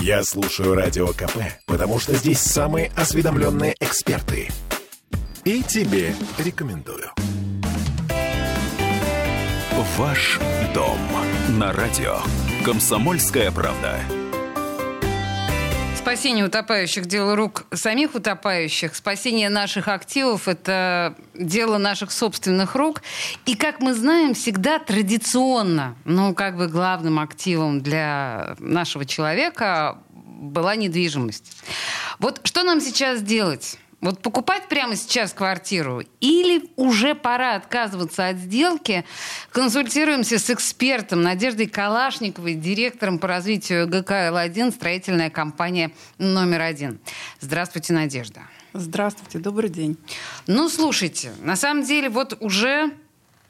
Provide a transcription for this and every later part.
Я слушаю Радио КП, потому что здесь самые осведомленные эксперты. И тебе рекомендую. Ваш дом на радио «Комсомольская правда». Спасение утопающих – дело рук самих утопающих. Спасение наших активов – это дело наших собственных рук. И, как мы знаем, всегда традиционно, главным активом для нашего человека была недвижимость. Вот что нам сейчас делать? Вот покупать прямо сейчас квартиру или уже пора отказываться от сделки? Консультируемся с экспертом Надеждой Калашниковой, директором по развитию ГК Л1, строительная компания номер 1. Здравствуйте, Надежда. Здравствуйте, добрый день. Слушайте, на самом деле уже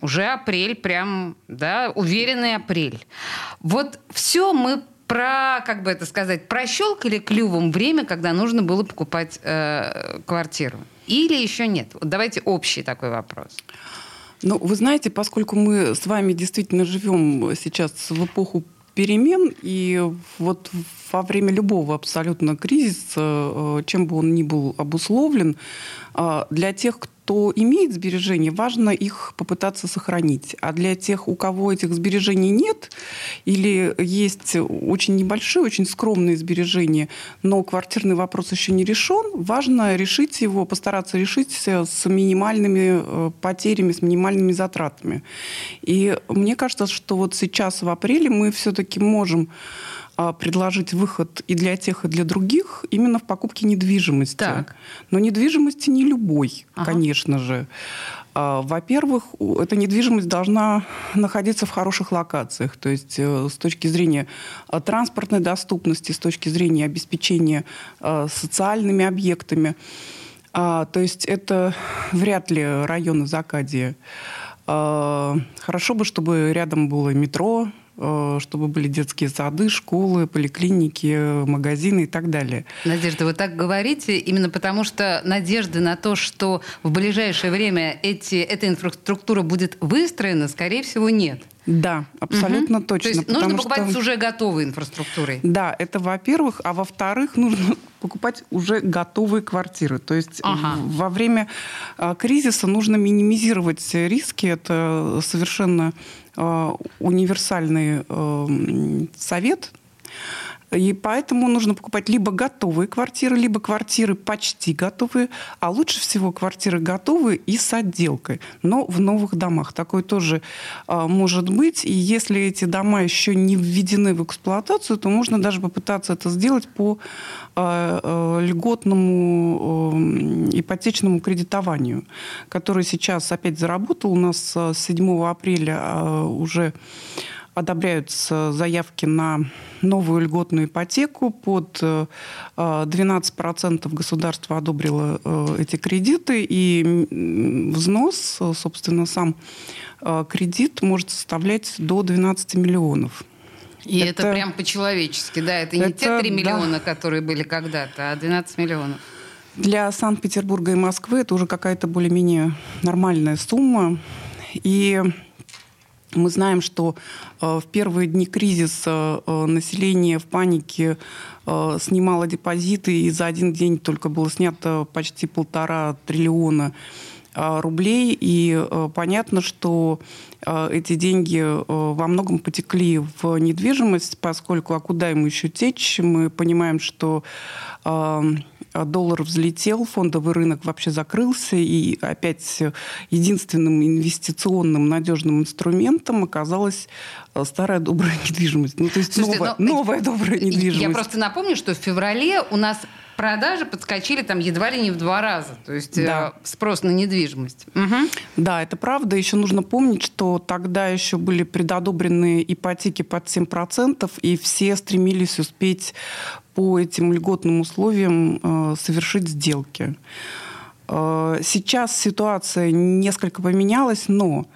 апрель, уверенный апрель. Вот все мы прощелкали клювом время, когда нужно было покупать квартиру? Или еще нет? Вот давайте общий такой вопрос. Вы знаете, поскольку мы с вами действительно живем сейчас в эпоху перемен, и вот во время любого абсолютно кризиса, чем бы он ни был обусловлен, для тех, кто имеет сбережения, важно их попытаться сохранить. А для тех, у кого этих сбережений нет, или есть очень небольшие, очень скромные сбережения, но квартирный вопрос еще не решен, важно решить его, постараться решить с минимальными потерями, с минимальными затратами. И мне кажется, что сейчас, в апреле, мы все-таки можем предложить выход и для тех, и для других именно в покупке недвижимости. Так. Но недвижимости не любой, конечно же. Во-первых, эта недвижимость должна находиться в хороших локациях. То есть с точки зрения транспортной доступности, с точки зрения обеспечения социальными объектами. То есть это вряд ли районы Закадья. Хорошо бы, чтобы рядом было метро, чтобы были детские сады, школы, поликлиники, магазины и так далее. Надежда, вы так говорите именно потому, что надежды на то, что в ближайшее время эта инфраструктура будет выстроена, скорее всего, нет. Да, абсолютно точно. То есть нужно покупать с уже готовой инфраструктурой. Да, это во-первых. А во-вторых, нужно покупать уже готовые квартиры. То есть во время кризиса нужно минимизировать риски. Это совершенно универсальный совет. И поэтому нужно покупать либо готовые квартиры, либо квартиры почти готовые, а лучше всего квартиры готовые и с отделкой, но в новых домах. Такое тоже может быть. И если эти дома еще не введены в эксплуатацию, то можно даже попытаться это сделать по льготному ипотечному кредитованию, которое сейчас опять заработало. У нас с 7 апреля уже одобряются заявки на новую льготную ипотеку. Под 12% государство одобрило эти кредиты. И взнос, собственно, сам кредит может составлять до 12 миллионов. И это прям по-человечески, да? Это не те 3 миллиона, которые были когда-то, а 12 миллионов. Для Санкт-Петербурга и Москвы это уже какая-то более-менее нормальная сумма. И мы знаем, что в первые дни кризиса население в панике снимало депозиты, и за один день только было снято почти 1,5 триллиона рублей. И понятно, что эти деньги во многом потекли в недвижимость, поскольку а куда им еще течь? Мы понимаем, что доллар взлетел, фондовый рынок вообще закрылся, и опять единственным инвестиционным надежным инструментом оказалась старая добрая недвижимость. То есть новая добрая недвижимость. Я просто напомню, что в феврале у нас продажи подскочили едва ли не в 2 раза. То есть спрос на недвижимость. Угу. Да, это правда. Еще нужно помнить, что тогда еще были предодобрены ипотеки под 7%, и все стремились успеть по этим льготным условиям совершить сделки. Сейчас ситуация несколько поменялась, но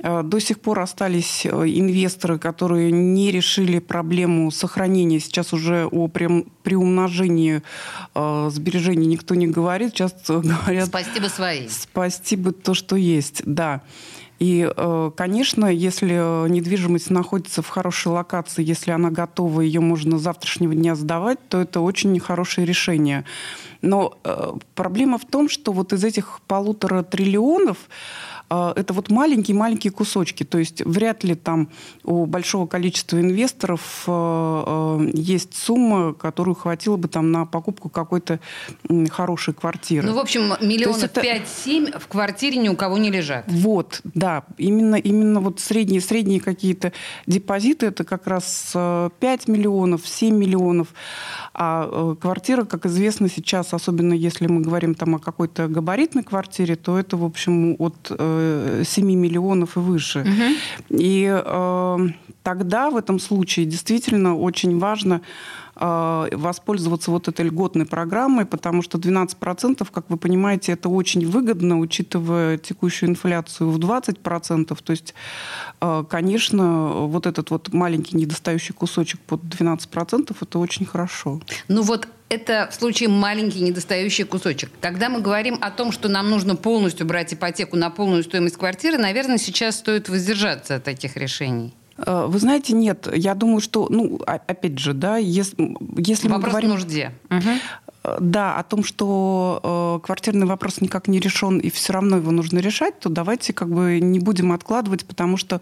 до сих пор остались инвесторы, которые не решили проблему сохранения. Сейчас уже о приумножении сбережений никто не говорит. Сейчас говорят: спасти бы свои. Спасти бы то, что есть, да. И, конечно, если недвижимость находится в хорошей локации, если она готова, ее можно с завтрашнего дня сдавать, то это очень хорошее решение. Но проблема в том, что вот из этих 1,5 триллиона это вот маленькие-маленькие кусочки. То есть вряд ли там у большого количества инвесторов есть сумма, которую хватило бы там на покупку какой-то хорошей квартиры. Ну, в общем, 5-7 миллионов в квартире ни у кого не лежат. Вот, да. Именно вот средние какие-то депозиты, это как раз 5 миллионов, 7 миллионов. А квартира, как известно, сейчас, особенно если мы говорим там о какой-то габаритной квартире, то это, в общем, от 7 миллионов и выше. Угу. И тогда в этом случае действительно очень важно воспользоваться вот этой льготной программой, потому что 12%, как вы понимаете, это очень выгодно, учитывая текущую инфляцию в 20%. То есть, конечно, вот этот вот маленький недостающий кусочек под 12% это очень хорошо. Ну вот это в случае маленький недостающий кусочек. Когда мы говорим о том, что нам нужно полностью брать ипотеку на полную стоимость квартиры, наверное, сейчас стоит воздержаться от таких решений. Вы знаете, нет, я думаю, что, опять же, да, если мы говорим... Вопрос в нужде. Угу. Да, о том, что квартирный вопрос никак не решен, и все равно его нужно решать, то давайте как бы не будем откладывать, потому что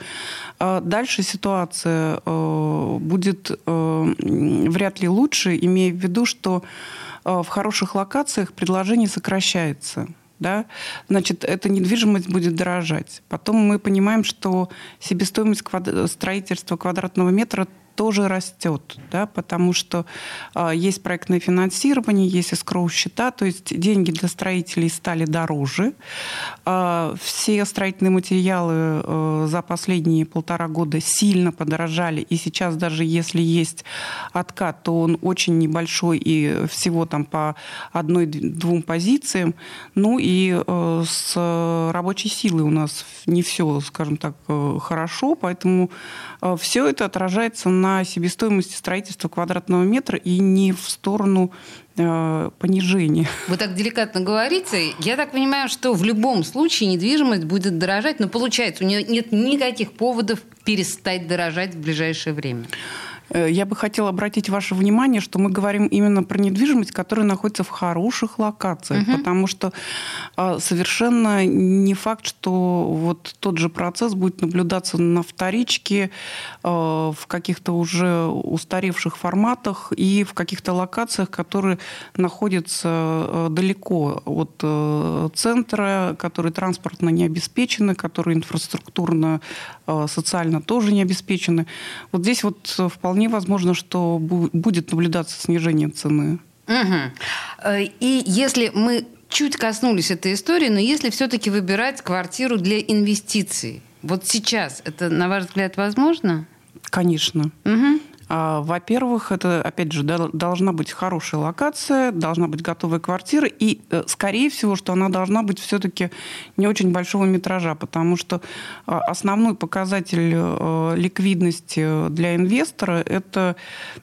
дальше ситуация будет вряд ли лучше, имея в виду, что в хороших локациях предложение сокращается. Да? Значит, эта недвижимость будет дорожать. Потом мы понимаем, что себестоимость строительства квадратного метра тоже растет, да? Потому что есть проектное финансирование, есть эскроу-счета, то есть деньги для строителей стали дороже. Все строительные материалы за последние 1,5 года сильно подорожали, и сейчас даже если есть откат, то он очень небольшой и всего там по 1-2 позициям. Ну и с рабочей силой у нас не все, скажем так, хорошо, поэтому все это отражается на себестоимости строительства квадратного метра и не в сторону понижения. Вы так деликатно говорите. Я так понимаю, что в любом случае недвижимость будет дорожать, но получается, у нее нет никаких поводов перестать дорожать в ближайшее время. Я бы хотела обратить ваше внимание, что мы говорим именно про недвижимость, которая находится в хороших локациях, угу. Потому что совершенно не факт, что вот тот же процесс будет наблюдаться на вторичке, в каких-то уже устаревших форматах и в каких-то локациях, которые находятся далеко от центра, которые транспортно не обеспечены, которые инфраструктурно, социально тоже не обеспечены. Вот здесь вот вполне возможно, что будет наблюдаться снижение цены. Угу. И если мы чуть коснулись этой истории, но если все-таки выбирать квартиру для инвестиций, вот сейчас это, на ваш взгляд, возможно? Конечно. Угу. Во-первых, это, опять же, должна быть хорошая локация, должна быть готовая квартира, и, скорее всего, что она должна быть все-таки не очень большого метража, потому что основной показатель ликвидности для инвестора – это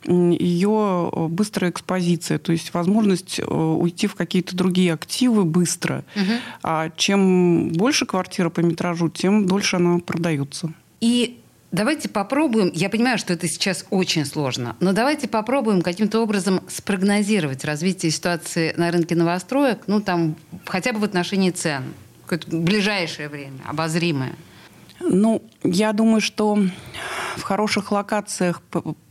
ее быстрая экспозиция, то есть возможность уйти в какие-то другие активы быстро. Угу. А чем больше квартира по метражу, тем дольше она продается. И давайте попробуем, я понимаю, что это сейчас очень сложно, но давайте попробуем каким-то образом спрогнозировать развитие ситуации на рынке новостроек, там хотя бы в отношении цен, какое-то ближайшее время, обозримое. Я думаю, что в хороших локациях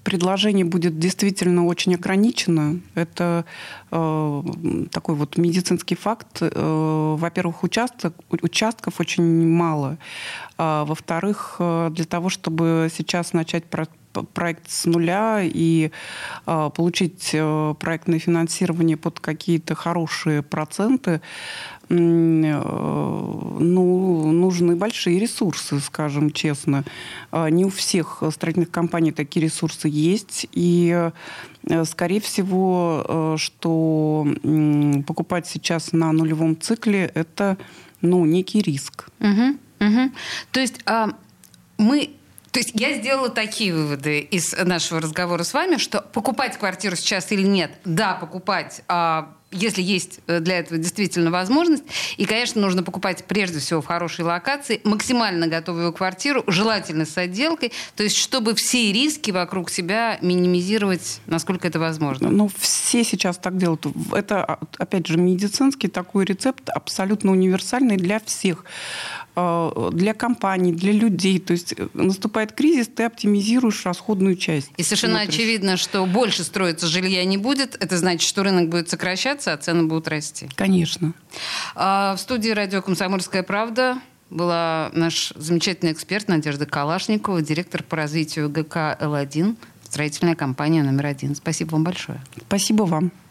предложение будет действительно очень ограничено. Это такой вот медицинский факт. Во-первых, участков очень мало. Во-вторых, для того, чтобы сейчас начать проект с нуля и получить проектное финансирование под какие-то хорошие проценты, нужны большие ресурсы, скажем честно. Не у всех строительных компаний такие ресурсы есть, и, скорее всего, что покупать сейчас на нулевом цикле – это, некий риск. Угу, угу. То есть я сделала такие выводы из нашего разговора с вами, что покупать квартиру сейчас или нет, да, покупать, если есть для этого действительно возможность. И, конечно, нужно покупать прежде всего в хорошей локации, максимально готовую квартиру, желательно с отделкой, то есть чтобы все риски вокруг себя минимизировать, насколько это возможно. Ну, все сейчас так делают. Это, опять же, медицинский такой рецепт, абсолютно универсальный для всех. Для компаний, для людей. То есть наступает кризис, ты оптимизируешь расходную часть. И совершенно очевидно, что больше строиться жилья не будет. Это значит, что рынок будет сокращаться, а цены будут расти. Конечно. В студии радио «Комсомольская правда» была наш замечательный эксперт Надежда Калашникова, директор по развитию ГК Л1, строительная компания номер 1. Спасибо вам большое. Спасибо вам.